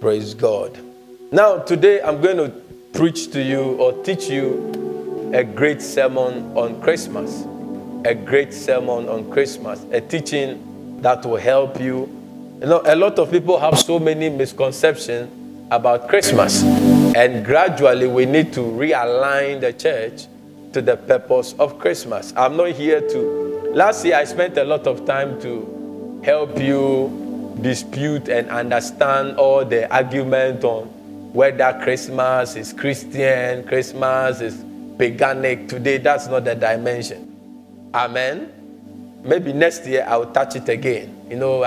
Praise God. Now, today I'm going to preach to you or teach you a great sermon on Christmas. A great sermon on Christmas. A teaching that will help you. You know, a lot of people have so many misconceptions about Christmas. And gradually we need to realign the church to the purpose of Christmas. I'm not here to... Last year I spent a lot of time to help you dispute and understand all the argument on whether Christmas is Christian, Christmas is paganic. Today that's not the dimension. Amen? Maybe next year I'll touch it again. You know,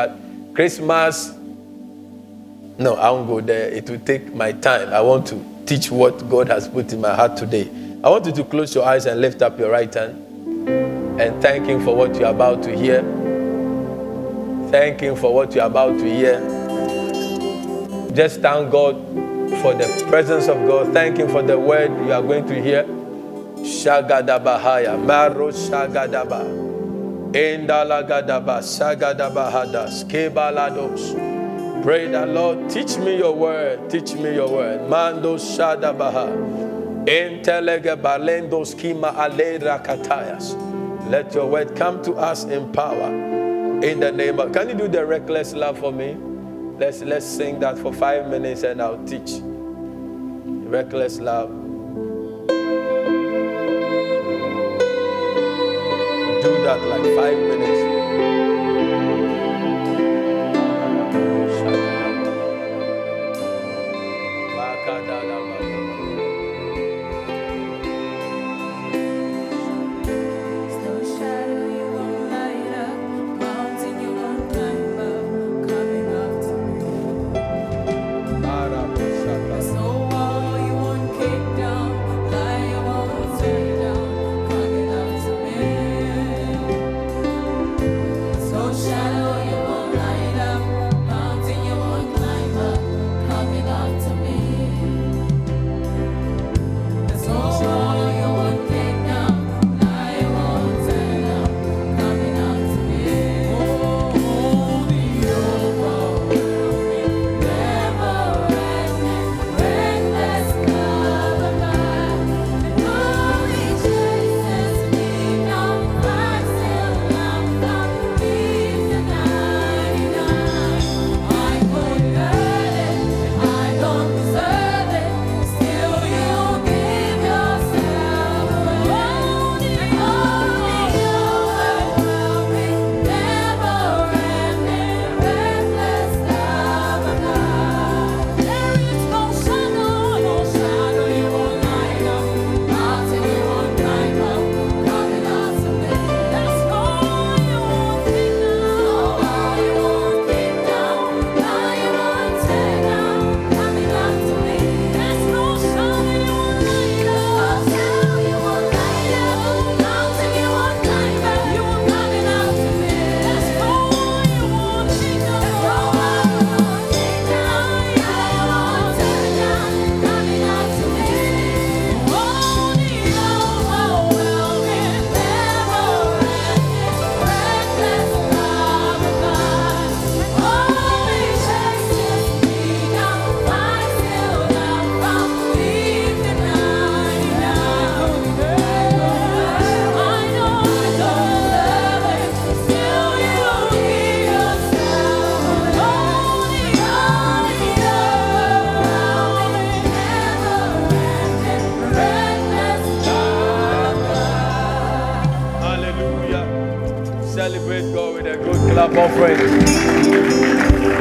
Christmas... No, I won't go there. It will take my time. I want to teach what God has put in my heart today. I want you to close your eyes and lift up your right hand and thank Him for what you're about to hear. Thank Him for what you're about to hear. Just thank God for the presence of God. Thank Him for the word you are going to hear. Shagadabahaya, Maro Shagadaba, Endalagadaba, Shagadabahadas, Kebalados. Pray that, Lord, teach me your word. Teach me your word. Mando shadabaha. Entelege balendo skima alera katayas. Let your word come to us in power. In the name of... Can you do the reckless love for me? Let's sing that for 5 minutes and I'll teach. Reckless love. Do that like 5 minutes.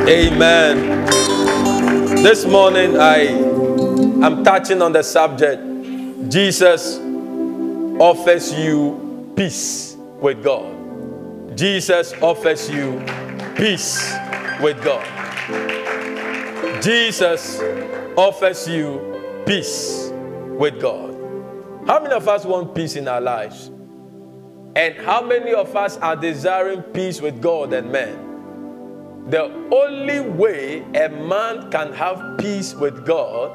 Amen. This morning I'm touching on the subject, Jesus offers you peace with God. Jesus offers you peace with God. Jesus offers you peace with God. How many of us want peace in our lives? And how many of us are desiring peace with God and men? The only way a man can have peace with God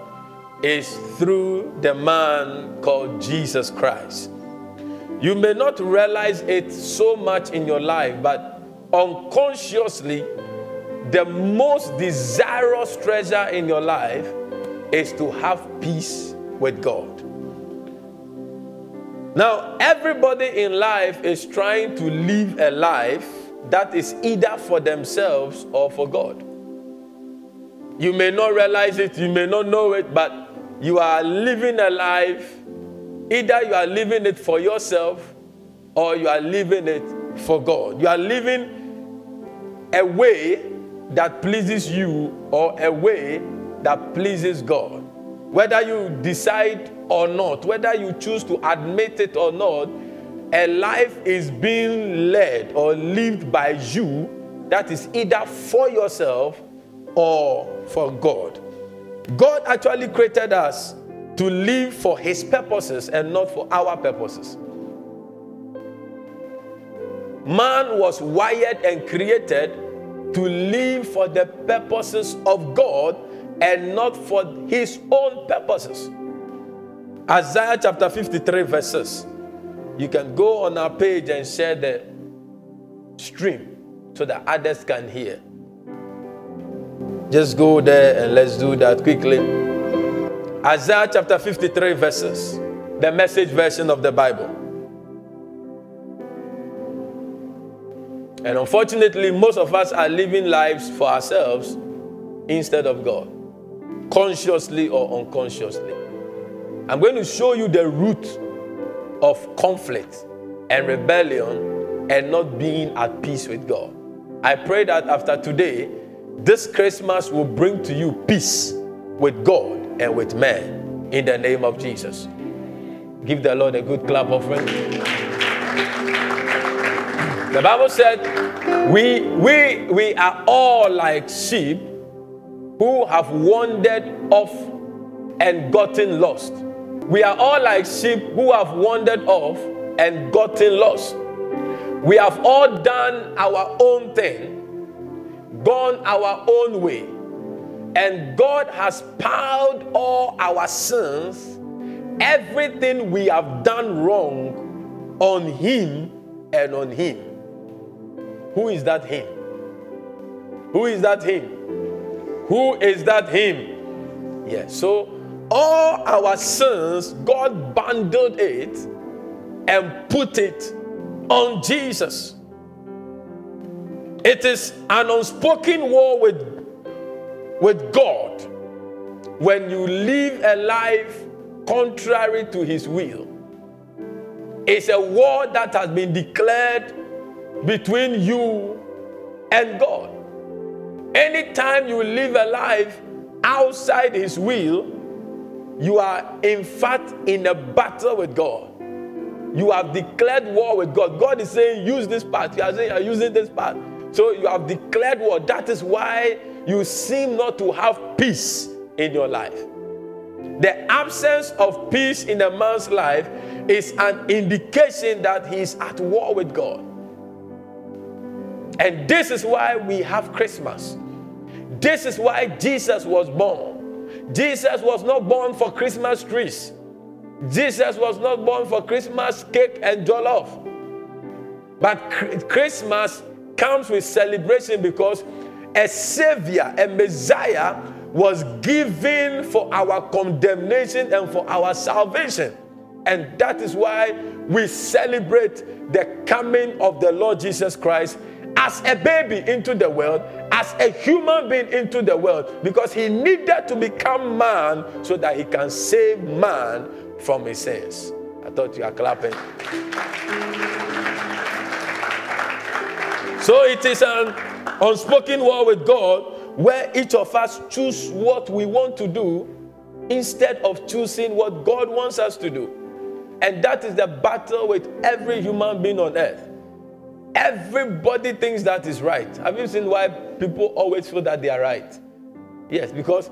is through the man called Jesus Christ. You may not realize it so much in your life, but unconsciously, the most desirous treasure in your life is to have peace with God. Now, everybody in life is trying to live a life that is either for themselves or for God. You may not realize it, you may not know it, but you are living a life, either you are living it for yourself or you are living it for God. You are living a way that pleases you or a way that pleases God. Whether you decide or not, whether you choose to admit it or not, a life is being led or lived by you that is either for yourself or for God. God actually created us to live for His purposes and not for our purposes. Man was wired and created to live for the purposes of God and not for his own purposes. Isaiah chapter 53 verses. You can go on our page and share the stream so that others can hear. Just go there and let's do that quickly. Isaiah chapter 53 verses. The Message version of the Bible. And unfortunately, most of us are living lives for ourselves instead of God, consciously or unconsciously. I'm going to show you the root of conflict and rebellion and not being at peace with God. I pray that after today, this Christmas will bring to you peace with God and with man in the name of Jesus. Give the Lord a good clap offering. The Bible said, we are all like sheep who have wandered off and gotten lost. We are all like sheep who have wandered off and gotten lost. We have all done our own thing, gone our own way, and God has piled all our sins, everything we have done wrong, on Him and on Him. Who is that Him? Who is that Him? Who is that Him? Yes. So all our sins, God bundled it and put it on Jesus. It is an unspoken war with God when you live a life contrary to His will. It's a war that has been declared between you and God. Anytime you live a life outside His will, you are in fact in a battle with God. You have declared war with God. God is saying, use this part. You are saying, you are using this part. So you have declared war. That is why you seem not to have peace in your life. The absence of peace in a man's life is an indication that he is at war with God. And this is why we have Christmas. This is why Jesus was born. Jesus was not born for Christmas trees. Jesus was not born for Christmas cake and jollof. But Christmas comes with celebration because a Savior, a Messiah, was given for our condemnation and for our salvation. And that is why we celebrate the coming of the Lord Jesus Christ as a baby into the world, as a human being into the world, because He needed to become man so that He can save man from his sins. I thought you were clapping. So it is an unspoken war with God where each of us choose what we want to do instead of choosing what God wants us to do. And that is the battle with every human being on earth. Everybody thinks that is right. Have you seen why people always feel that they are right? Yes, because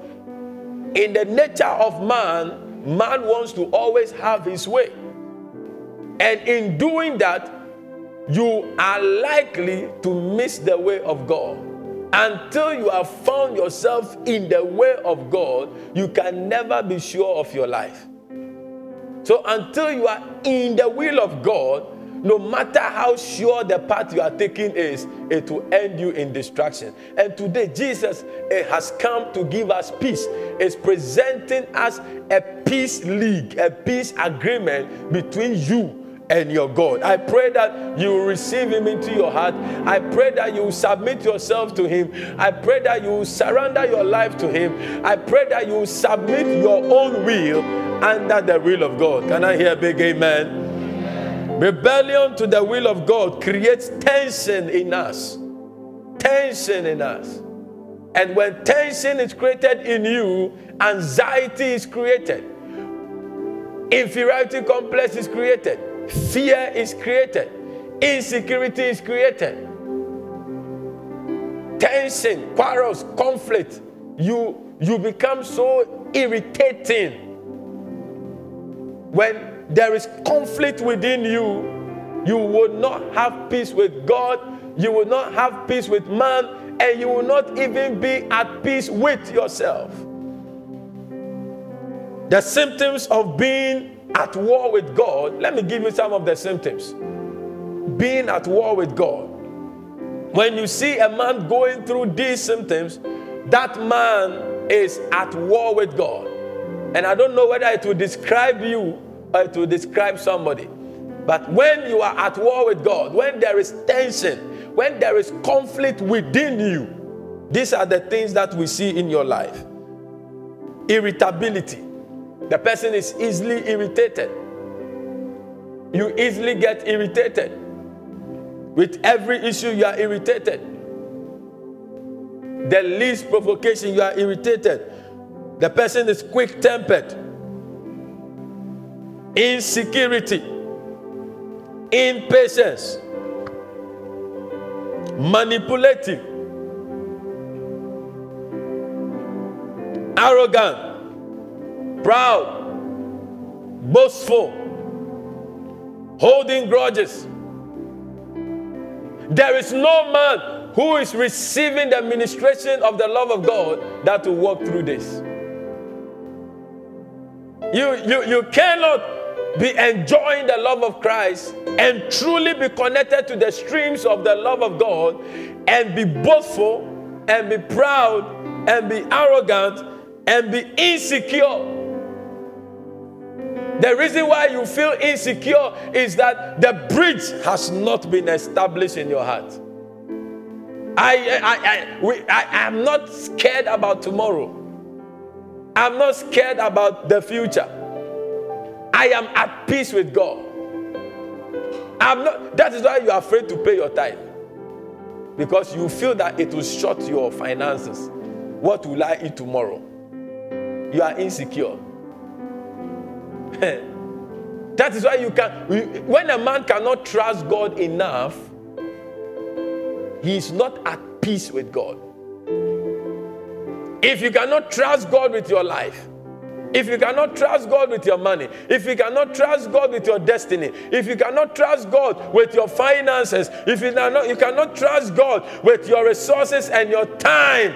in the nature of man, man wants to always have his way. And in doing that, you are likely to miss the way of God. Until you have found yourself in the way of God, you can never be sure of your life. So until you are in the will of God, No matter how sure the path you are taking is, it will end you in destruction. And today, Jesus has come to give us peace. He's presenting us a peace league, a peace agreement between you and your God. I pray that you receive him into your heart. I pray that you submit yourself to him. I pray that you surrender your life to him. I pray that you submit your own will under the will of God. Can I hear a big amen? Amen. Rebellion to the will of God creates tension in us. Tension in us. And when tension is created in you, anxiety is created. Inferiority complex is created. Fear is created. Insecurity is created. Tension, quarrels, conflict. You become so irritating. When there is conflict within you, you will not have peace with God. You will not have peace with man. And you will not even be at peace with yourself. The symptoms of being at war with God. Let me give you some of the symptoms. Being at war with God. When you see a man going through these symptoms, that man is at war with God. And I don't know whether it will describe you or it will describe somebody. But when you are at war with God, when there is tension, when there is conflict within you, these are the things that we see in your life. Irritability. The person is easily irritated. You easily get irritated. With every issue, you are irritated. The least provocation, you are irritated. The person is quick-tempered. Insecurity. Impatience. Manipulative. Arrogant. Proud, boastful, holding grudges. There is no man who is receiving the ministration of the love of God that will walk through this. You cannot be enjoying the love of Christ and truly be connected to the streams of the love of God and be boastful and be proud and be arrogant and be insecure. The reason why you feel insecure is that the bridge has not been established in your heart. I am not scared about tomorrow. I'm not scared about the future. I am at peace with God. That is why you are afraid to pay your tithe. Because you feel that it will short your finances. What will I eat tomorrow? You are insecure. That is why when a man cannot trust God enough, he is not at peace with God. If you cannot trust God with your life, if you cannot trust God with your money, if you cannot trust God with your destiny, if you cannot trust God with your finances, if you cannot trust God with your resources and your time,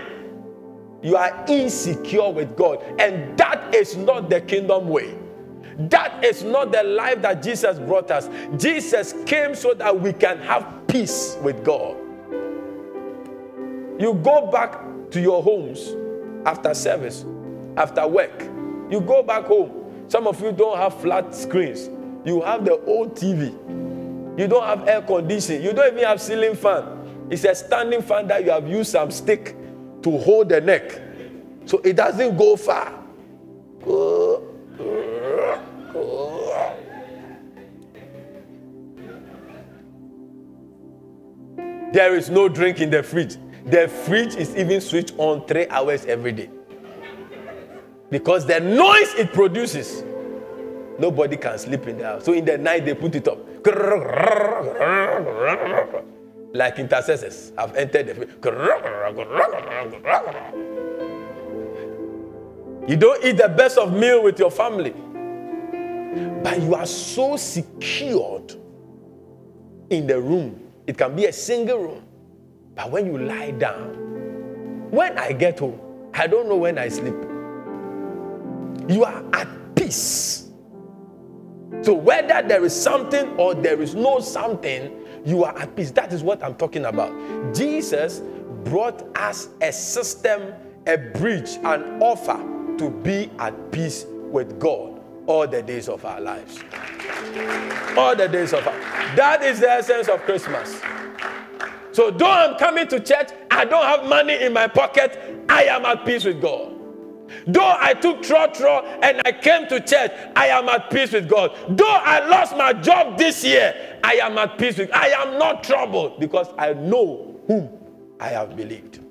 you are insecure with God. And that is not the kingdom way. That is not the life that Jesus brought us. Jesus came so that we can have peace with God. You go back to your homes after service, after work. You go back home. Some of you don't have flat screens. You have the old TV. You don't have air conditioning. You don't even have ceiling fan. It's a standing fan that you have used some stick to hold the neck. So it doesn't go far. There is no drink in the fridge. The fridge is even switched on 3 hours every day. Because the noise it produces, nobody can sleep in the house. So in the night, they put it up. Like intercessors have entered the fridge. You don't eat the best of meal with your family. But you are so secured in the room. It can be a single room. But when you lie down, when I get home, I don't know when I sleep. You are at peace. So whether there is something or there is no something, you are at peace. That is what I'm talking about. Jesus brought us a system, a bridge, an offer to be at peace with God all the days of our lives. All the days of our lives. That is the essence of Christmas. So though I'm coming to church, I don't have money in my pocket, I am at peace with God. Though I took trotro and I came to church, I am at peace with God. Though I lost my job this year, I am at peace with God. I am not troubled because I know whom I have believed.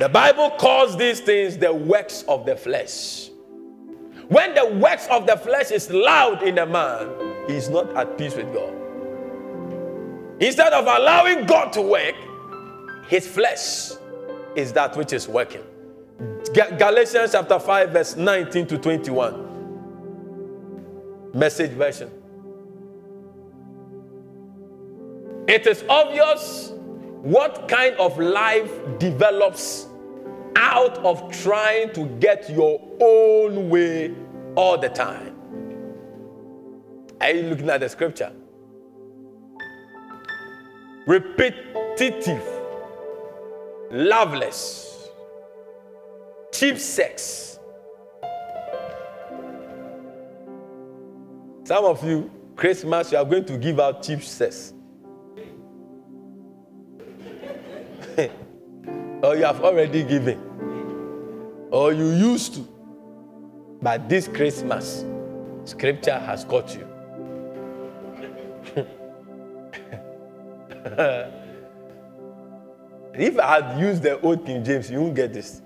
The Bible calls these things the works of the flesh. When the works of the flesh is loud in a man, he is not at peace with God. Instead of allowing God to work, his flesh is that which is working. Galatians chapter 5, verse 19 to 21. Message version. It is obvious what kind of life develops out of trying to get your own way all the time. Are you looking at the scripture? Repetitive, loveless, cheap sex. Some of you, Christmas, you are going to give out cheap sex. Or you have already given. Or you used to. But this Christmas, scripture has caught you. If I had used the old King James, you won't get this.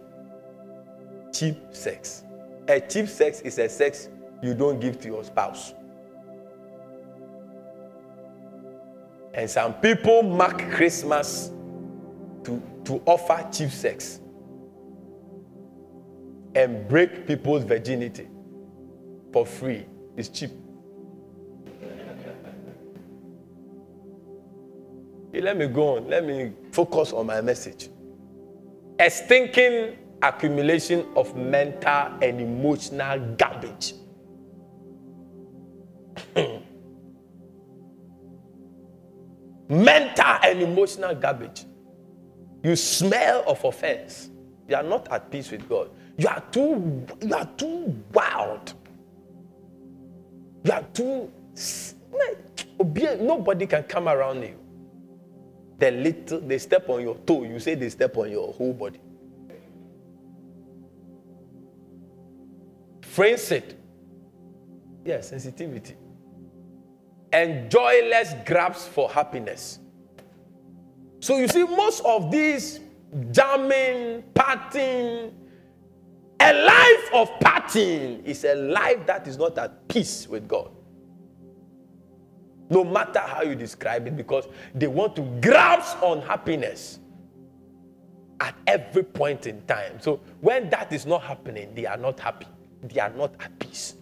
Cheap sex. A cheap sex is a sex you don't give to your spouse. And some people mark Christmas to offer cheap sex and break people's virginity for free. It's cheap. Hey, let me go on. Let me focus on my message. A stinking accumulation of mental and emotional garbage. Mental and emotional garbage. You smell of offense. You are not at peace with God. You are too wild. You are too... Nobody can come around you. They step on your toe. You say they step on your whole body. Frenzied. Yeah, sensitivity. And joyless grabs for happiness. So you see, most of these jamming, partying, a life of partying is a life that is not at peace with God. No matter how you describe it, because they want to grasp on happiness at every point in time. So when that is not happening, they are not happy. They are not at peace.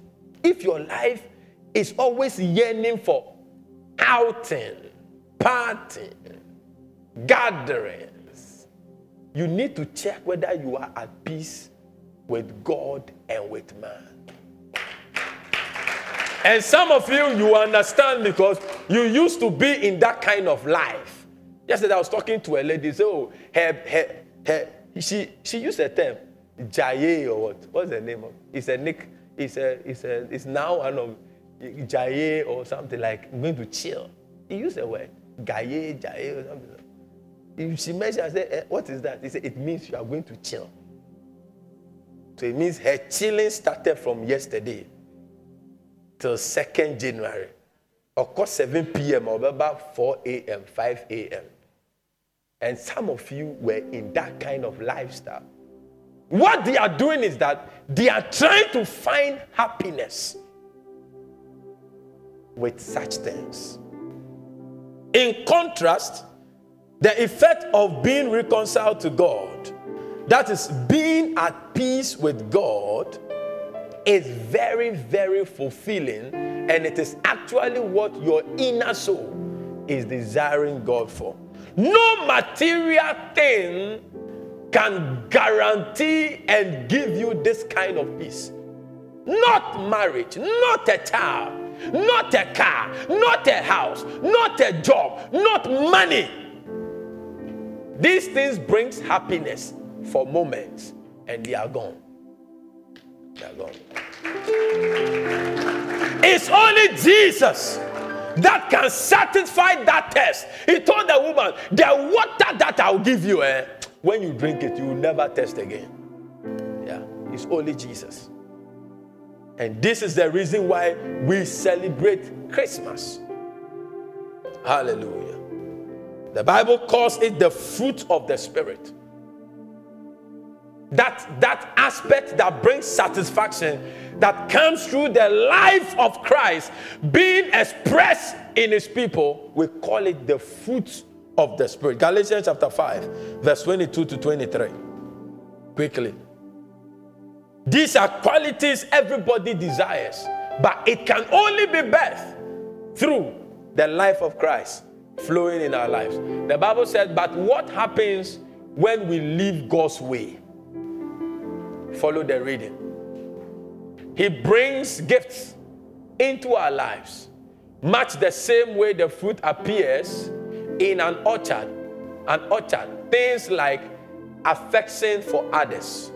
If your life is always yearning for outing, partying, gatherings, you need to check whether you are at peace with God and with man. And some of you understand because you used to be in that kind of life. Yesterday I was talking to a lady, so she used a term, Jaye or what? What's the name of it? It's a nick, it's now I don't know, Jaye or something like, I'm going to chill. He used a word, Jaye or something like that. If she mentioned, I said, what is that? He said, it means you are going to chill. So it means her chilling started from yesterday till 2nd January. Of course, 7 p.m. or about 4 a.m., 5 a.m. And some of you were in that kind of lifestyle. What they are doing is that they are trying to find happiness with such things. In contrast, the effect of being reconciled to God, that is being at peace with God, is very, very fulfilling, and it is actually what your inner soul is desiring God for. No material thing can guarantee and give you this kind of peace. Not marriage, not a child, not a car, not a house, not a job, not money. These things bring happiness for moments, and they are gone. They are gone. It's only Jesus that can satisfy that thirst. He told the woman, the water that I'll give you, when you drink it, you will never thirst again. Yeah, it's only Jesus. And this is the reason why we celebrate Christmas. Hallelujah. The Bible calls it the fruit of the Spirit. That aspect that brings satisfaction, that comes through the life of Christ being expressed in his people, we call it the fruit of the Spirit. Galatians chapter 5, verse 22 to 23. Quickly. These are qualities everybody desires, but it can only be birthed through the life of Christ flowing in our lives. The Bible said, but what happens when we leave God's way? Follow the reading. He brings gifts into our lives, much the same way the fruit appears in an orchard. An orchard. Things like affection for others.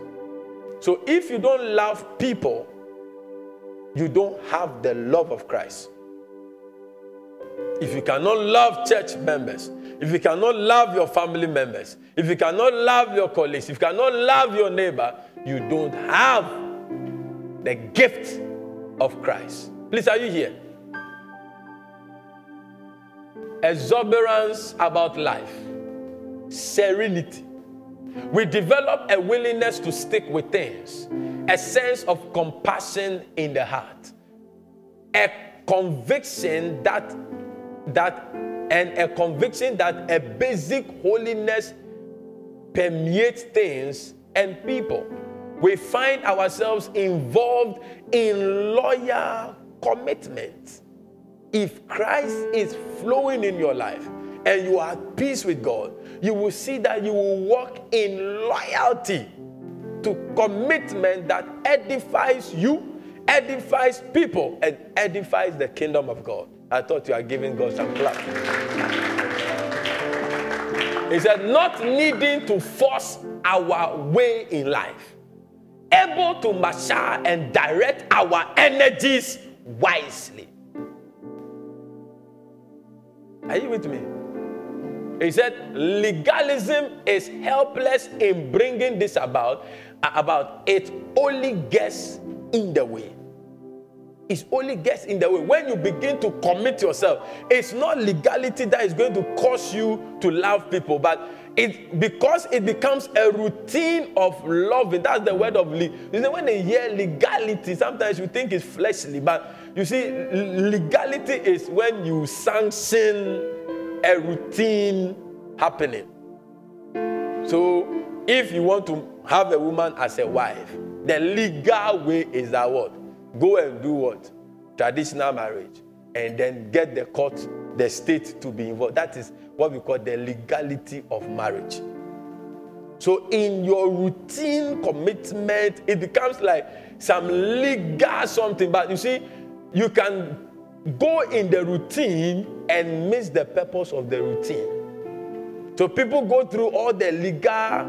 So if you don't love people, you don't have the love of Christ. If you cannot love church members, if you cannot love your family members, if you cannot love your colleagues, if you cannot love your neighbor, you don't have the gift of Christ. Please, are you here? Exuberance about life. Serenity. We develop a willingness to stick with things, a sense of compassion in the heart, a conviction that a basic holiness permeates things and people. We find ourselves involved in loyal commitment. If Christ is flowing in your life, and you are at peace with God, you will see that you will walk in loyalty to commitment that edifies you, edifies people, and edifies the kingdom of God. I thought you are giving God some clap. He said, not needing to force our way in life, able to mature and direct our energies wisely. Are you with me? He said, legalism is helpless in bringing this about. It only gets in the way. It only gets in the way. When you begin to commit yourself, it's not legality that is going to cause you to love people, but because it becomes a routine of loving. That's the word of when they hear legality, sometimes you think it's fleshly, but you see, legality is when you sanction a routine happening. So if you want to have a woman as a wife, the legal way is that what? Go and do what? Traditional marriage. And then get the court, the state to be involved. That is what we call the legality of marriage. So in your routine commitment, it becomes like some legal something. But you see, you can go in the routine and miss the purpose of the routine. So people go through all the legal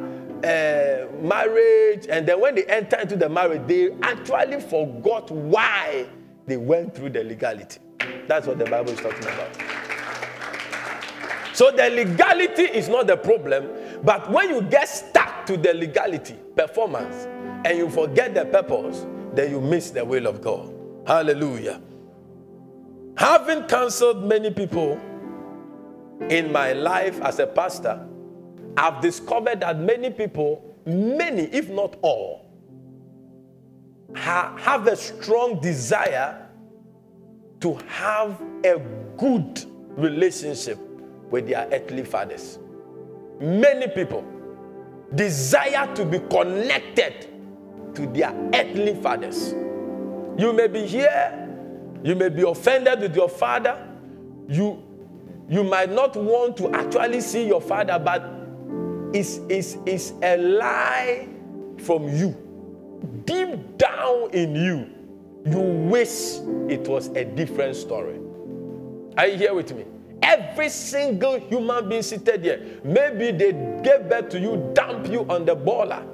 marriage, and then when they enter into the marriage, they actually forgot why they went through the legality. That's what the Bible is talking about. So the legality is not the problem, but when you get stuck to the legality, performance, and you forget the purpose, then you miss the will of God. Hallelujah. Having counseled many people in my life as a pastor, I've discovered that many, if not all, have a strong desire to have a good relationship with their earthly fathers. Many people desire to be connected to their earthly fathers. You may be here. You may be offended with your father. You might not want to actually see your father, but is a lie from you. Deep down in you, you wish it was a different story. Are you here with me? Every single human being seated here, maybe they gave birth to you, dump you on the boiler,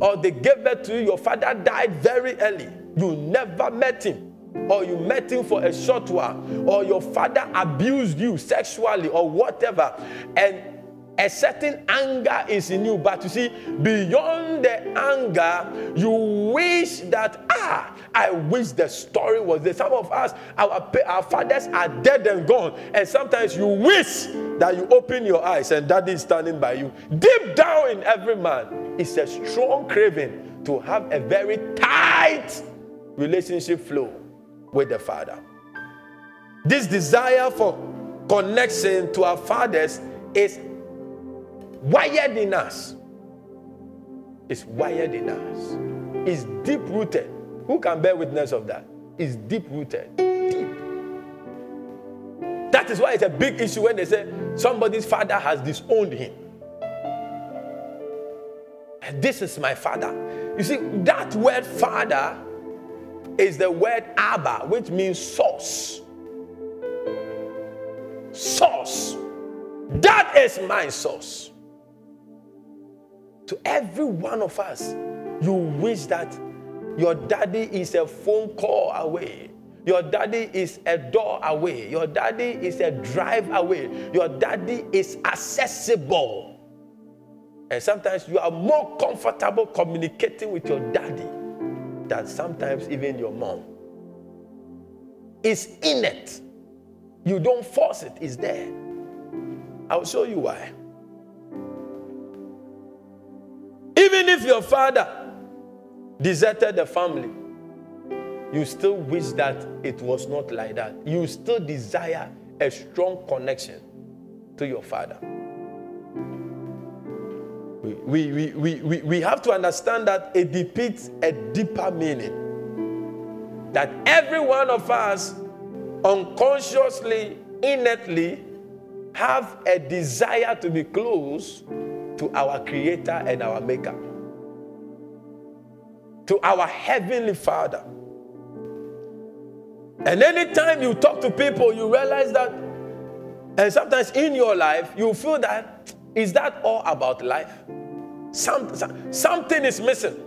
or they gave birth to you, your father died very early, you never met him, or you met him for a short while, or your father abused you sexually or whatever, and a certain anger is in you. But you see, beyond the anger, you wish that, I wish the story was there. Some of us, our fathers are dead and gone. And sometimes you wish that you open your eyes and daddy is standing by you. Deep down in every man is a strong craving to have a very tight relationship flow with the father. This desire for connection to our fathers is wired in us. It's wired in us. It's deep-rooted. Who can bear witness of that? It's deep-rooted. Deep. That is why it's a big issue when they say somebody's father has disowned him. And this is my father. You see, that word father is the word Abba, which means source. Source. That is my source. To every one of us, you wish that your daddy is a phone call away. Your daddy is a door away. Your daddy is a drive away. Your daddy is accessible. And sometimes you are more comfortable communicating with your daddy than sometimes even your mom. It's in it. You don't force it. It's there. I'll show you why. Even if your father deserted the family, you still wish that it was not like that. You still desire a strong connection to your father. We have to understand that it depicts a deeper meaning. That every one of us unconsciously, innately, have a desire to be close to our Creator and our Maker, to our Heavenly Father. And anytime you talk to people, you realize that, and sometimes in your life, you feel that, is that all about life? Something is missing.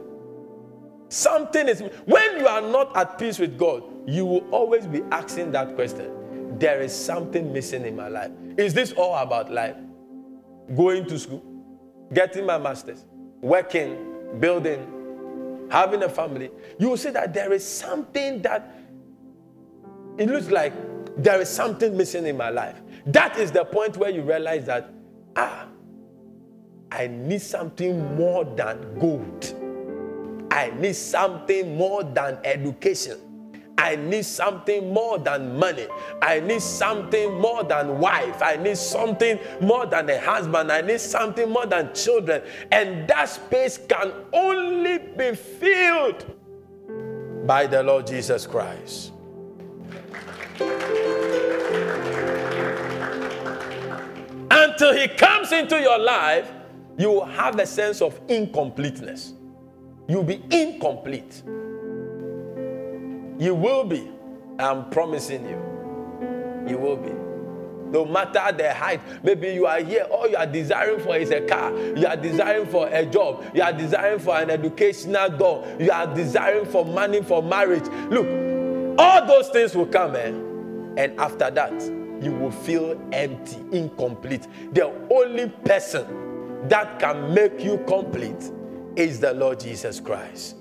Something is, when you are not at peace with God, you will always be asking that question. There is something missing in my life. Is this all about life? Going to school, getting my master's, working, building, having a family. You will see that there is something that, it looks like there is something missing in my life. That is the point where you realize that, I need something more than gold. I need something more than education. I need something more than money. I need something more than wife. I need something more than a husband. I need something more than children. And that space can only be filled by the Lord Jesus Christ. Until He comes into your life, you will have a sense of incompleteness. You'll be incomplete. You will be. I'm promising you. You will be. No matter the height. Maybe you are here. All you are desiring for is a car. You are desiring for a job. You are desiring for an educational door. You are desiring for money, for marriage. Look, all those things will come, and after that, you will feel empty, incomplete. The only person that can make you complete is the Lord Jesus Christ.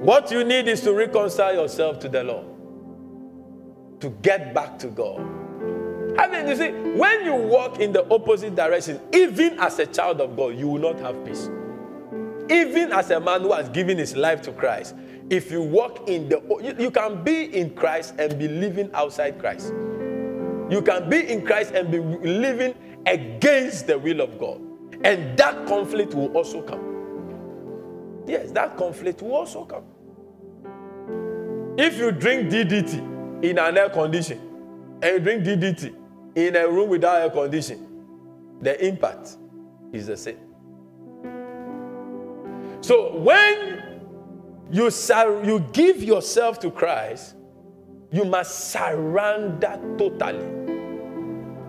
What you need is to reconcile yourself to the Lord, to get back to God. I mean, you see, when you walk in the opposite direction, even as a child of God, you will not have peace. Even as a man who has given his life to Christ, if you walk in the, you can be in Christ and be living outside Christ. You can be in Christ and be living against the will of God. And that conflict will also come. Yes, that conflict will also come. If you drink DDT in an air condition, and you drink DDT in a room without air conditioning, the impact is the same. So when you give yourself to Christ, you must surrender totally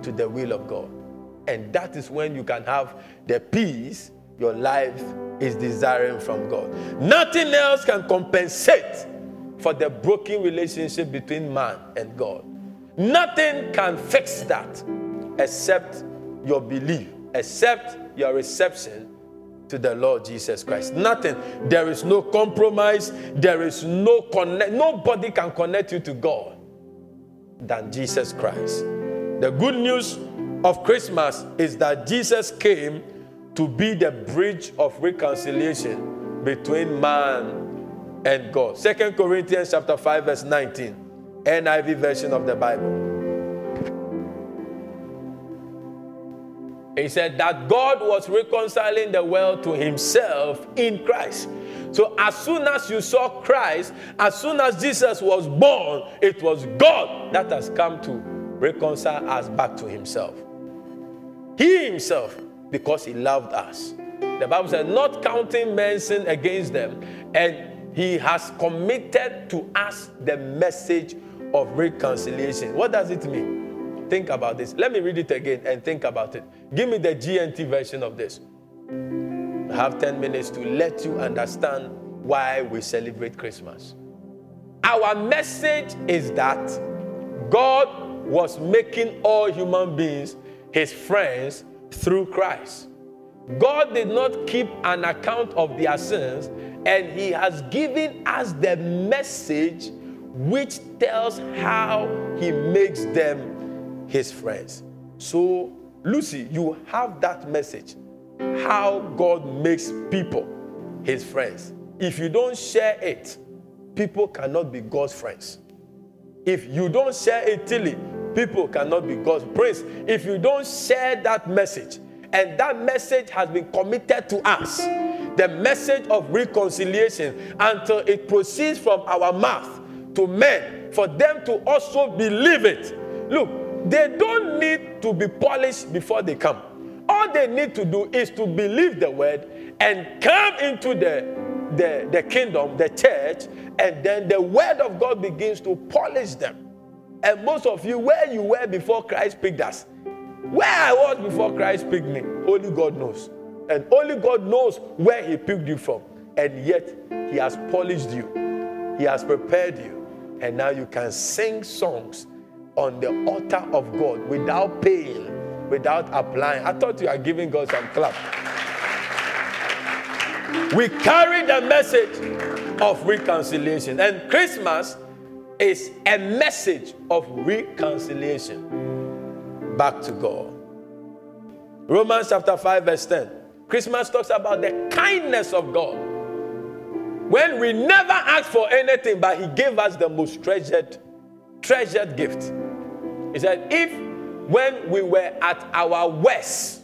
to the will of God. And that is when you can have the peace your life is desiring from God. Nothing else can compensate for the broken relationship between man and God. Nothing can fix that except your belief, except your reception to the Lord Jesus Christ. Nothing. There is no compromise. There is no connect. Nobody can connect you to God than Jesus Christ. The good news of Christmas is that Jesus came to be the bridge of reconciliation between man and God. 2 Corinthians chapter 5 verse 19, NIV version of the Bible. He said that God was reconciling the world to himself in Christ. So as soon as you saw Christ, as soon as Jesus was born, it was God that has come to reconcile us back to himself. He himself, because he loved us. The Bible said, not counting men's sin against them, and he has committed to us the message of reconciliation. What does it mean? Think about this. Let me read it again and think about it. Give me the GNT version of this. I have 10 minutes to let you understand why we celebrate Christmas. Our message is that God was making all human beings his friends through Christ. God did not keep an account of their sins, and he has given us the message which tells how he makes them his friends. So, Lucy, you have that message, how God makes people his friends. If you don't share it, people cannot be God's friends. If you don't share it, Tilly, people cannot be God's prince. If you don't share that message, and that message has been committed to us, the message of reconciliation, until it proceeds from our mouth to men, for them to also believe it. Look, they don't need to be polished before they come. All they need to do is to believe the word and come into the kingdom, the church, and then the word of God begins to polish them. And most of you, where you were before Christ picked us, where I was before Christ picked me, only God knows. And only God knows where he picked you from. And yet, he has polished you. He has prepared you. And now you can sing songs on the altar of God without pain, without applying. I thought you are giving God some clap. We carry the message of reconciliation, and Christmas is a message of reconciliation back to God. Romans chapter 5 verse 10. Christmas talks about the kindness of God, when we never asked for anything, but he gave us the most treasured gift. He said, if when we were at our worst,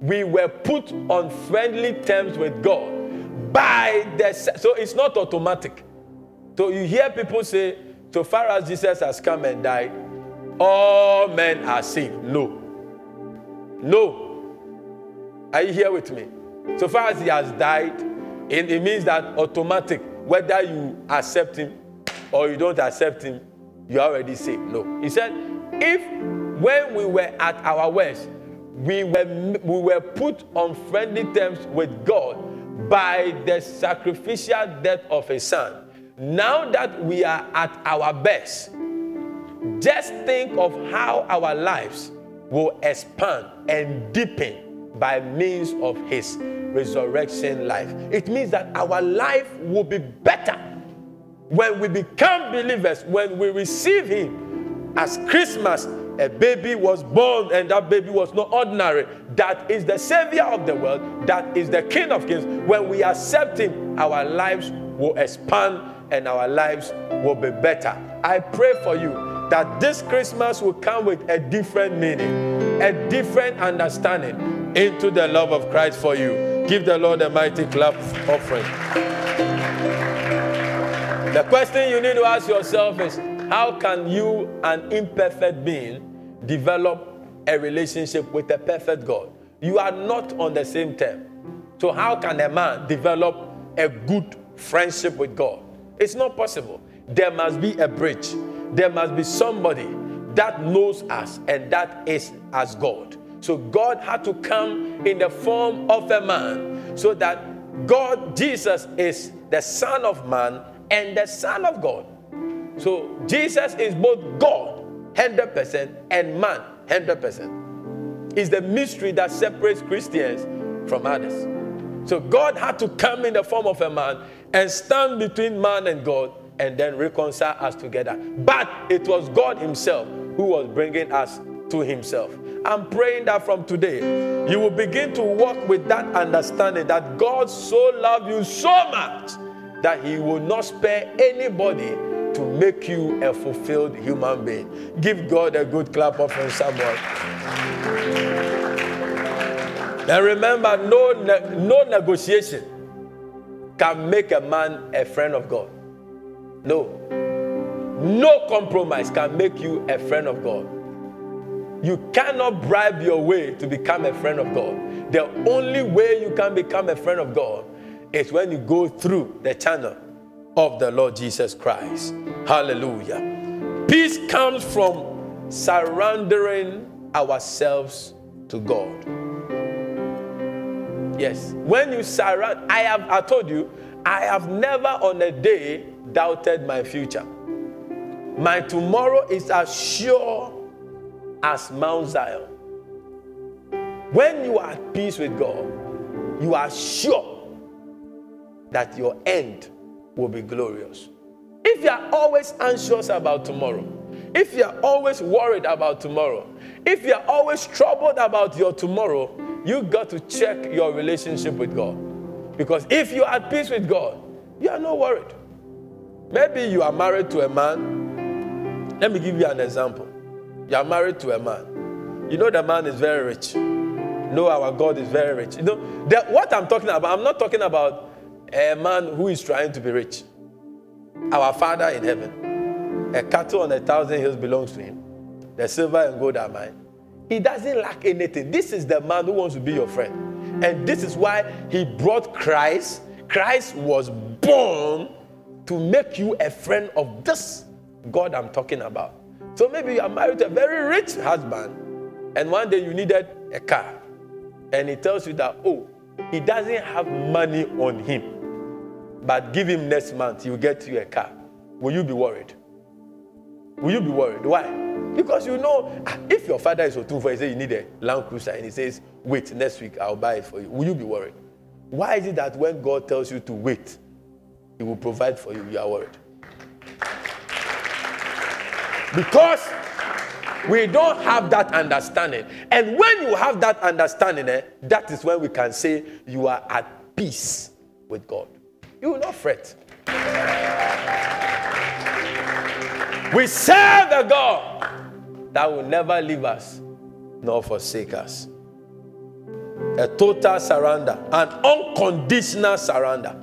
we were put on friendly terms with God by the... So it's not automatic. So you hear people say, so far as Jesus has come and died, all men are saved. No. No. Are you here with me? So far as he has died, it means that automatic, whether you accept him or you don't accept him, you already saved. No. He said, if when we were at our worst, we were put on friendly terms with God by the sacrificial death of his son, now that we are at our best, just think of how our lives will expand and deepen by means of his resurrection life. It means that our life will be better when we become believers, when we receive him. As Christmas, a baby was born, and that baby was not ordinary. That is the Savior of the world. That is the King of Kings. When we accept him, our lives will expand and our lives will be better. I pray for you that this Christmas will come with a different meaning, a different understanding into the love of Christ for you. Give the Lord a mighty clap offering. The question you need to ask yourself is, How can you, an imperfect being, develop a relationship with a perfect God? You are not on the same term. So how can a man develop a good friendship with God? It's not possible. There must be a bridge. There must be somebody that knows us, and that is as God. So God had to come in the form of a man, so that God, Jesus, is the Son of Man and the Son of God. So Jesus is both God 100% and man 100%. It's the mystery that separates Christians from others. So God had to come in the form of a man and stand between man and God, and then reconcile us together. But it was God himself who was bringing us to himself. I'm praying that from today, you will begin to walk with that understanding that God so loved you so much that he will not spare anybody to make you a fulfilled human being. Give God a good clap offering, someone. And remember, no negotiation can make a man a friend of God. No compromise can make you a friend of God. You cannot bribe your way to become a friend of God. The only way you can become a friend of God is when you go through the channel of the Lord Jesus Christ. Hallelujah. Peace comes from surrendering ourselves to God. Yes. When you surrender, I told you, I have never on a day doubted my future. My tomorrow is as sure as Mount Zion. When you are at peace with God, you are sure that your end will be glorious. If you are always anxious about tomorrow, if you are always worried about tomorrow, if you are always troubled about your tomorrow, you got to check your relationship with God. Because if you are at peace with God, you are not worried. Maybe you are married to a man. Let me give you an example. You are married to a man. You know the man is very rich. You know our God is very rich. You know what I'm talking about. I'm not talking about a man who is trying to be rich. Our Father in heaven. A cattle on 1,000 hills belongs to him. The silver and gold are mine. He doesn't lack anything. This is the man who wants to be your friend. And this is why he brought Christ. Christ was born to make you a friend of this God I'm talking about. So maybe you are married to a very rich husband, and one day you needed a car. And he tells you that, oh, he doesn't have money on him, but give him next month, he'll get you a car. Will you be worried? Will you be worried? Why? Because you know, if your father is Otunfo, he says you need a Land Cruiser, and he says, wait, next week I'll buy it for you. Will you be worried? Why is it that when God tells you to wait, he will provide for you, you are worried? Because we don't have that understanding. And when you have that understanding, that is when we can say you are at peace with God. You will not fret. We serve a God that will never leave us nor forsake us. A total surrender, an unconditional surrender.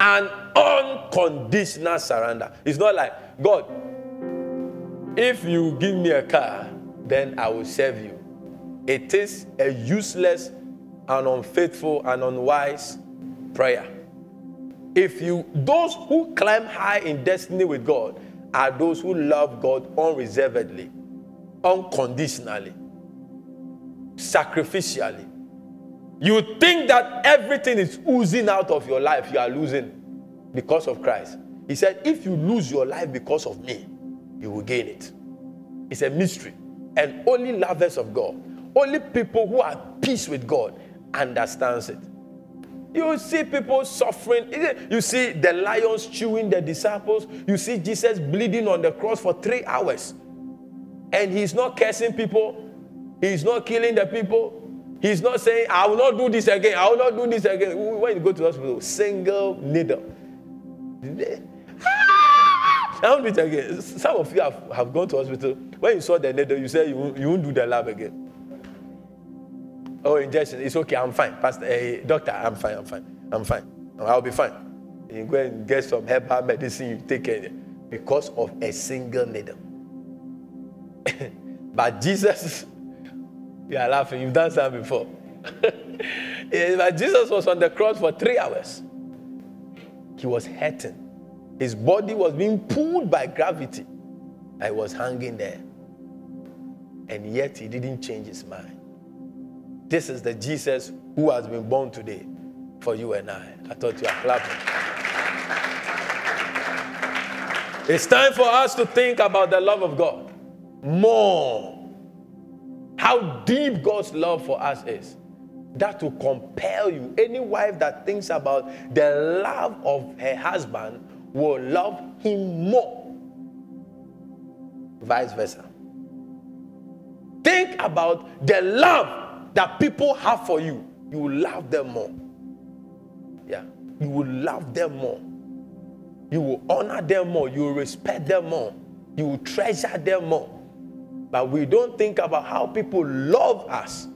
An unconditional surrender. It's not like, God, if you give me a car, then I will serve you. It is a useless and unfaithful and unwise prayer. If you, those who climb high in destiny with God are those who love God unreservedly, unconditionally, sacrificially. You think that everything is oozing out of your life, you are losing because of Christ. He said, if you lose your life because of me, you will gain it. It's a mystery. And only lovers of God, only people who are at peace with God, understands it. You see people suffering. You see the lions chewing the disciples. You see Jesus bleeding on the cross for 3 hours. And he's not cursing people. He's not killing the people. He's not saying, I will not do this again. I will not do this again. When you go to hospital, single needle. I don't do it again. Some of you have gone to hospital. When you saw the needle, you said you won't do the lab again. Oh, injection. It's okay. I'm fine. Pastor, doctor, I'm fine. I'll be fine. You go and get some herbal medicine. You take it. because of a single needle. But Jesus, you are laughing, you've done that before. But Jesus was on the cross for 3 hours. He was hurting. His body was being pulled by gravity. I was hanging there. And yet he didn't change his mind. This is the Jesus who has been born today for you and I. I thought you were clapping. It's time for us to think about the love of God more. How deep God's love for us is. That will compel you. Any wife that thinks about the love of her husband will love him more. Vice versa. Think about the love that people have for you. You will love them more. Yeah. You will love them more. You will honor them more. You will respect them more. You will treasure them more. But we don't think about how people love us.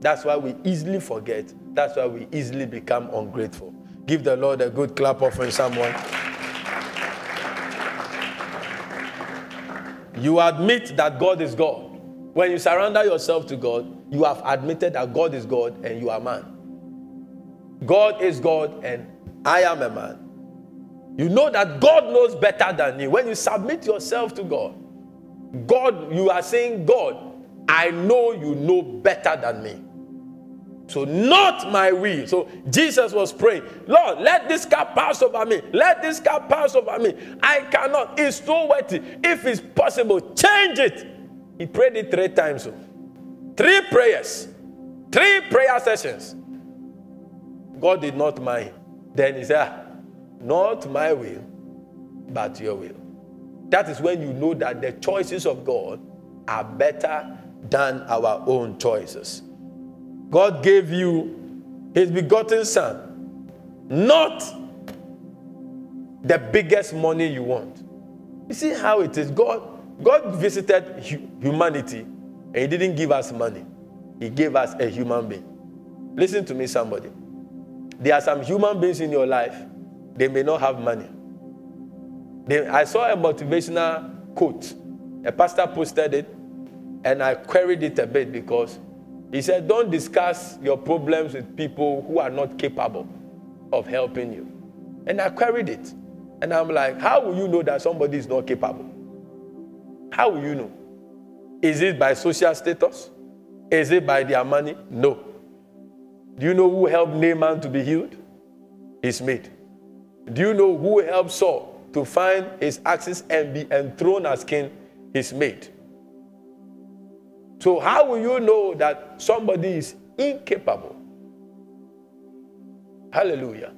That's why we easily forget. That's why we easily become ungrateful. Give the Lord a good clap offering, someone. You admit that God is God. When you surrender yourself to God, you have admitted that God is God and you are man. God is God and I am a man. You know that God knows better than you. When you submit yourself to God, you are saying, God, I know you know better than me. So not my will. So Jesus was praying, Lord, let this cup pass over me. Let this cup pass over me. I cannot. It's so weighty. If it's possible, change it. He prayed it 3 times. So. 3 prayers. 3 prayer sessions. God did not mind. Then he said, not my will, but your will. That is when you know that the choices of God are better than our own choices. God gave you his begotten son, not the biggest money you want. You see how it is. God visited humanity and he didn't give us money. He gave us a human being. Listen to me, somebody. There are some human beings in your life, they may not have money. I saw a motivational quote. A pastor posted it and I queried it a bit because he said, don't discuss your problems with people who are not capable of helping you. And I queried it. And I'm like, how will you know that somebody is not capable? How will you know? Is it by social status? Is it by their money? No. Do you know who helped Naaman to be healed? His maid. Do you know who helped Saul to find his axis and be enthroned as king? His maid. So how will you know that somebody is incapable? Hallelujah.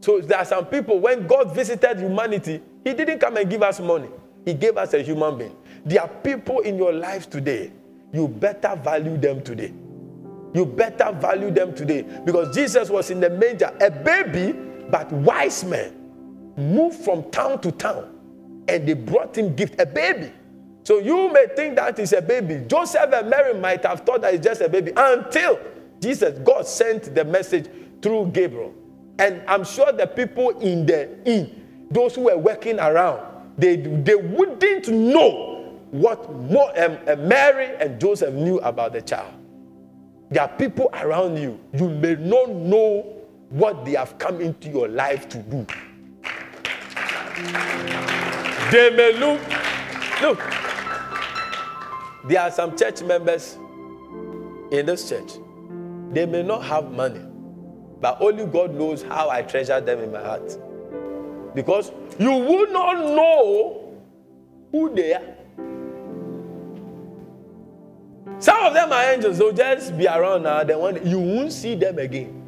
So there are some people, when God visited humanity, he didn't come and give us money. He gave us a human being. There are people in your life today, you better value them today. You better value them today. Because Jesus was in the manger, a baby, but wise men moved from town to town and they brought him gift, a baby. So you may think that it's a baby. Joseph and Mary might have thought that it's just a baby until God sent the message through Gabriel. And I'm sure the people in the inn, those who were working around, they wouldn't know what Mary and Joseph knew about the child. There are people around you. You may not know what they have come into your life to do. They may look. There are some church members in this church. They may not have money, but only God knows how I treasure them in my heart. Because you will not know who they are. Some of them are angels. They'll just be around now. Then one day, you won't see them again.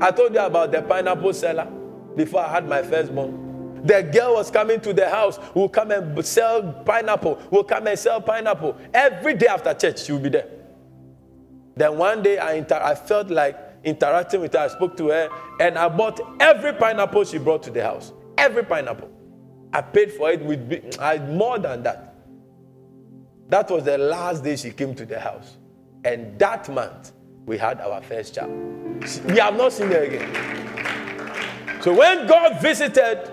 I told you about the pineapple seller before I had my firstborn. The girl was coming to the house. We'll come and sell pineapple. We'll come and sell pineapple. Every day after church, she'll be there. Then one day, I felt like interacting with her. I spoke to her, and I bought every pineapple she brought to the house. Every pineapple. I paid for it with more than that. That was the last day she came to the house. And that month, we had our first child. We have not seen her again. So when God visited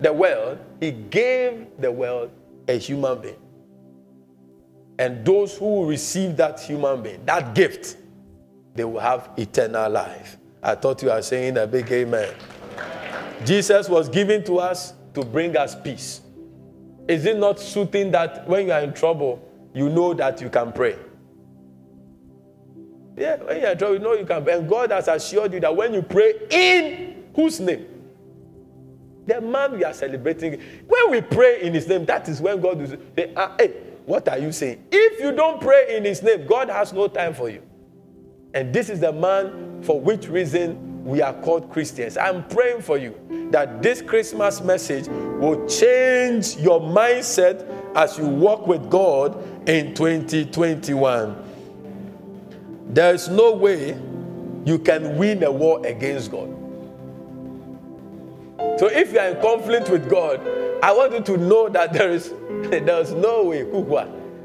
the world, he gave the world a human being. And those who receive that human being, that gift, they will have eternal life. I thought you were saying a big amen. Jesus was given to us to bring us peace. Is it not soothing that when you are in trouble, you know that you can pray? Yeah, when you are in trouble, you know you can pray. And God has assured you that when you pray in whose name? The man we are celebrating. When we pray in his name, that is when God will say, hey, what are you saying? If you don't pray in his name, God has no time for you. And this is the man for which reason we are called Christians. I'm praying for you that this Christmas message will change your mindset as you walk with God in 2021. There is no way you can win a war against God. So if you are in conflict with God, I want you to know that there's no way,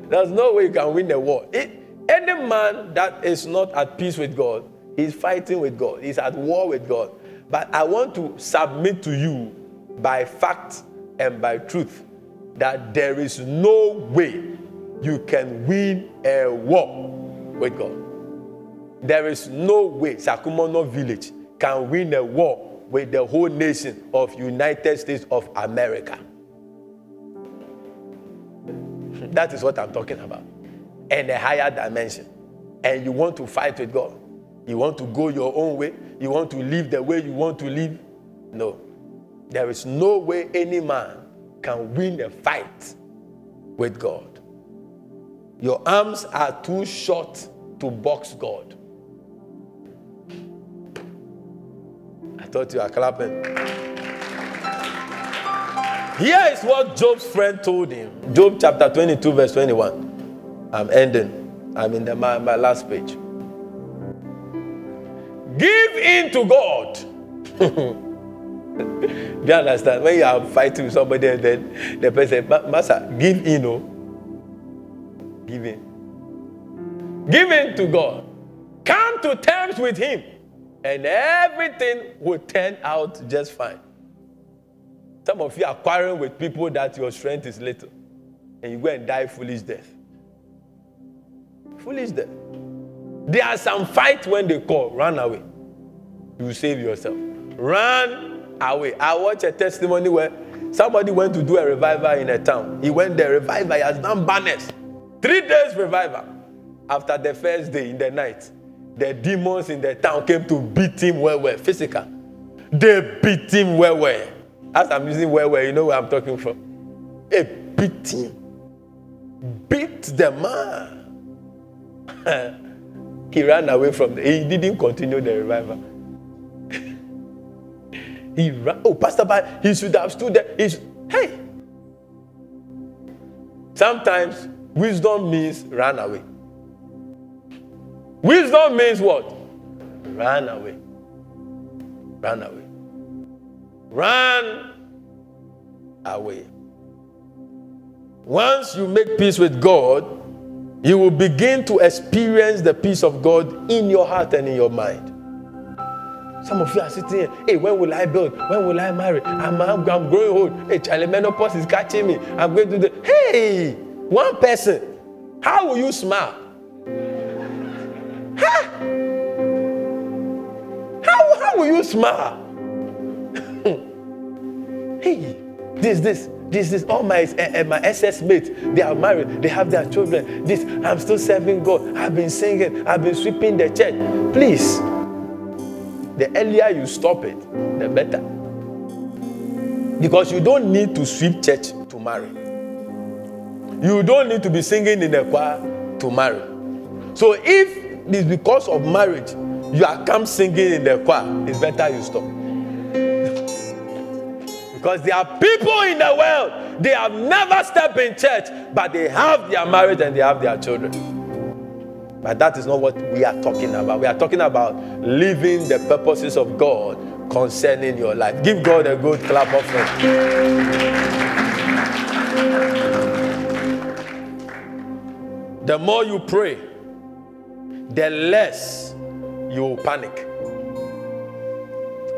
there's no way you can win the war. Any man that is not at peace with God, he's fighting with God, he's at war with God. But I want to submit to you by fact and by truth that there is no way you can win a war with God. There is no way Sakumono Village can win a war with the whole nation of United States of America. That is what I'm talking about. And a higher dimension. And you want to fight with God. You want to go your own way. You want to live the way you want to live. No. There is no way any man can win a fight with God. Your arms are too short to box God. I thought you were clapping. Here is what Job's friend told him. Job chapter 22, verse 21. I'm ending. I'm in my last page. Give in to God. Do you understand? When you are fighting with somebody, and then the person says, Master, give in. Oh. Give in. Give in to God. Come to terms with him. And everything will turn out just fine. Some of you are quarreling with people that your strength is little. And you go and die foolish death. Foolish death. There are some fights when they call, run away. You save yourself. Run away. I watched a testimony where somebody went to do a revival in a town. He went there, revival, he has done banners. 3 days revival. After the first day in the night, the demons in the town came to beat him well, physical. They beat him well. As I'm using well, you know where I'm talking from. They beat him. Beat the man. He ran away from the... He didn't continue the revival. He ran... Oh, Pastor, but he should have stood there. Hey! Sometimes, wisdom means run away. Wisdom means what? Run away. Run away. Run away. Once you make peace with God, you will begin to experience the peace of God in your heart and in your mind. Some of you are sitting here, hey, when will I build? When will I marry? I'm growing old. Hey, Charlie, menopause is catching me. I'm going to do the... Hey, one person. How will you smile? How will you smile? Hey, this, all my SS mates, they are married, they have their children. This, I'm still serving God. I've been singing, I've been sweeping the church. Please, the earlier you stop it, the better. Because you don't need to sweep church to marry. You don't need to be singing in the choir to marry. So if it's because of marriage, you are come singing in the choir, it's better you stop. Because there are people in the world, they have never stepped in church, but they have their marriage and they have their children. But that is not what we are talking about. We are talking about living the purposes of God concerning your life. Give God a good clap of hand. The more you pray, the less you will panic.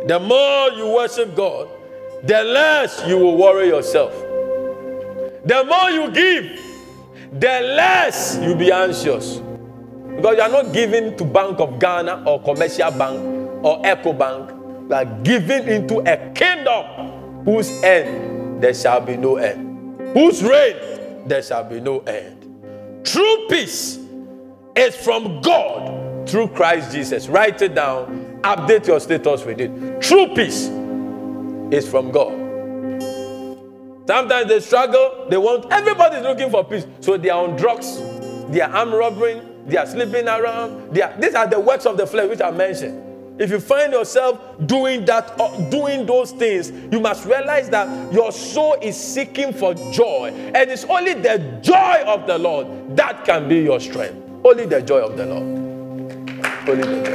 The more you worship God, the less you will worry yourself. The more you give, the less you'll be anxious. Because you are not giving to Bank of Ghana or Commercial Bank or EcoBank. You are giving into a kingdom whose end there shall be no end. Whose reign there shall be no end. True peace is from God through Christ Jesus. Write it down. Update your status with it. True peace is from God. Sometimes they struggle. They want, everybody's looking for peace. So they are on drugs. They are armed robbing. They are sleeping around. These are the works of the flesh which I mentioned. If you find yourself doing that, or doing those things, you must realize that your soul is seeking for joy. And it's only the joy of the Lord that can be your strength. Only the joy of the Lord. Only the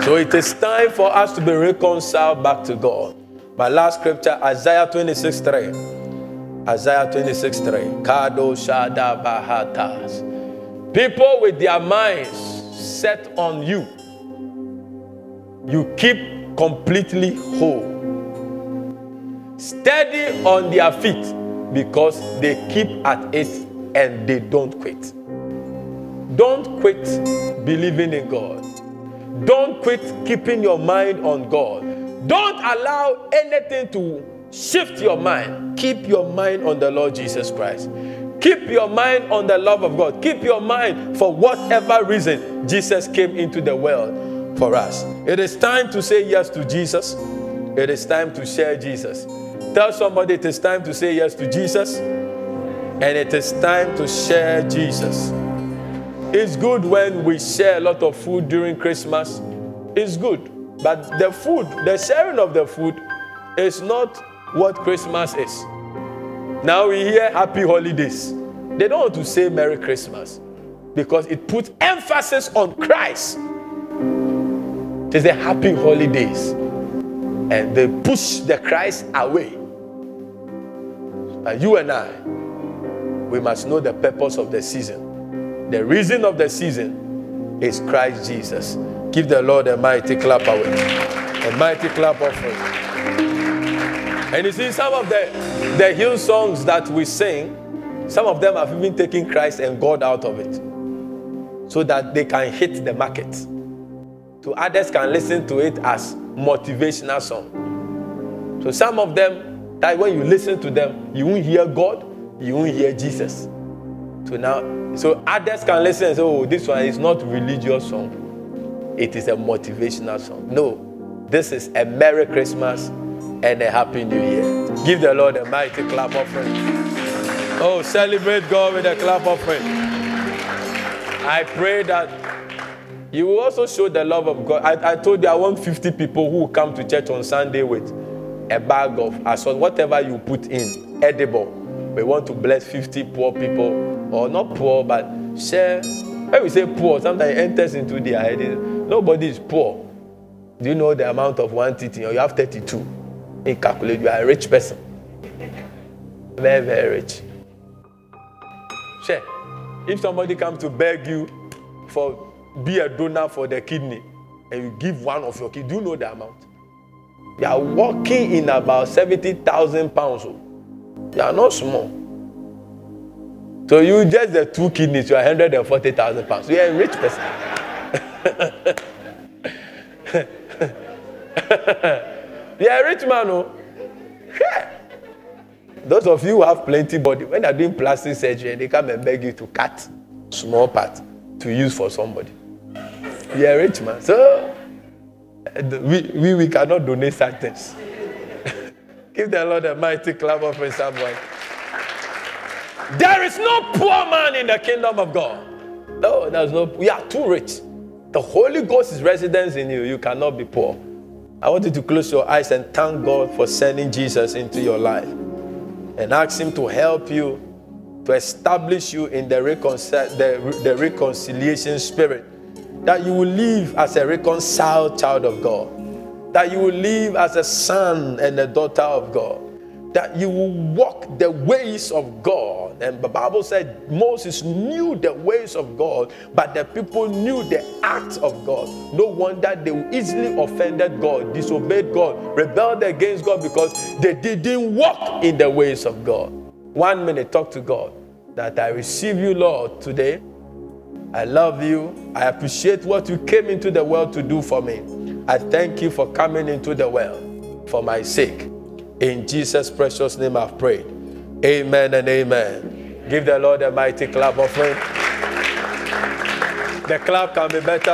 joy. So it is time for us to be reconciled back to God. My last scripture, Isaiah 26:3. Isaiah 26:3. Kado Shada Bahatas. People with their minds set on you, you keep completely whole. Steady on their feet, because they keep at it and they don't quit. Don't quit believing in God. Don't quit keeping your mind on God. Don't allow anything to shift your mind. Keep your mind on the Lord Jesus Christ. Keep your mind on the love of God. Keep your mind, for whatever reason Jesus came into the world for us. It is time to say yes to Jesus. It is time to share Jesus. Tell somebody, it is time to say yes to Jesus. And it is time to share Jesus. It's good when we share a lot of food during Christmas. It's good. But the food, the sharing of the food, is not what Christmas is. Now we hear happy holidays. They don't want to say Merry Christmas, because it puts emphasis on Christ. It's the happy holidays. And they push the Christ away. But you and I, we must know the purpose of the season. The reason of the season is Christ Jesus. Give the Lord a mighty clap away. A mighty clap offering. And you see, some of the hymn songs that we sing, some of them have even taken Christ and God out of it, so that they can hit the market. So others can listen to it as motivational song. So some of them, that when you listen to them, you won't hear God, you won't hear Jesus. So now, so others can listen and say, oh, this one is not a religious song. It is a motivational song. No, this is a Merry Christmas and a Happy New Year. Give the Lord a mighty clap offering. Oh, celebrate God with a clap offering. I pray that you will also show the love of God. I told you I want 50 people who will come to church on Sunday with a bag of assorted, whatever you put in, edible. We want to bless 50 poor people. Or not poor, but share. When we say poor, sometimes it enters into their head. Nobody is poor. Do you know the amount of one teaching? Or you have 32. You calculate, you are a rich person. Very, very rich. Share. If somebody comes to beg you for be a donor for their kidney, and you give one of your kidney, do you know the amount? You are walking in about 70,000 pounds. You are not small. So you just the two kidneys, you are 140,000 pounds. You are a rich person. You are a rich man, oh? Yeah. Those of you who have plenty body, when they are doing plastic surgery, they come and beg you to cut small part to use for somebody. You are a rich man. So we cannot donate such things. Give the Lord a mighty clap offering, someone. There is no poor man in the kingdom of God. No, there's no. We are too rich. The Holy Ghost is residence in you. You cannot be poor. I want you to close your eyes and thank God for sending Jesus into your life, and ask Him to help you, to establish you in the reconciliation spirit, that you will live as a reconciled child of God, that you will live as a son and a daughter of God, that you will walk the ways of God. And the Bible said Moses knew the ways of God, but the people knew the acts of God. No wonder they easily offended God, disobeyed God, rebelled against God, because they didn't walk in the ways of God. 1 minute, talk to God that I receive you, Lord, today. I love you. I appreciate what you came into the world to do for me. I thank you for coming into the world for my sake. In Jesus' precious name I've prayed. Amen and amen. Give the Lord a mighty clap offering. The clap can be better.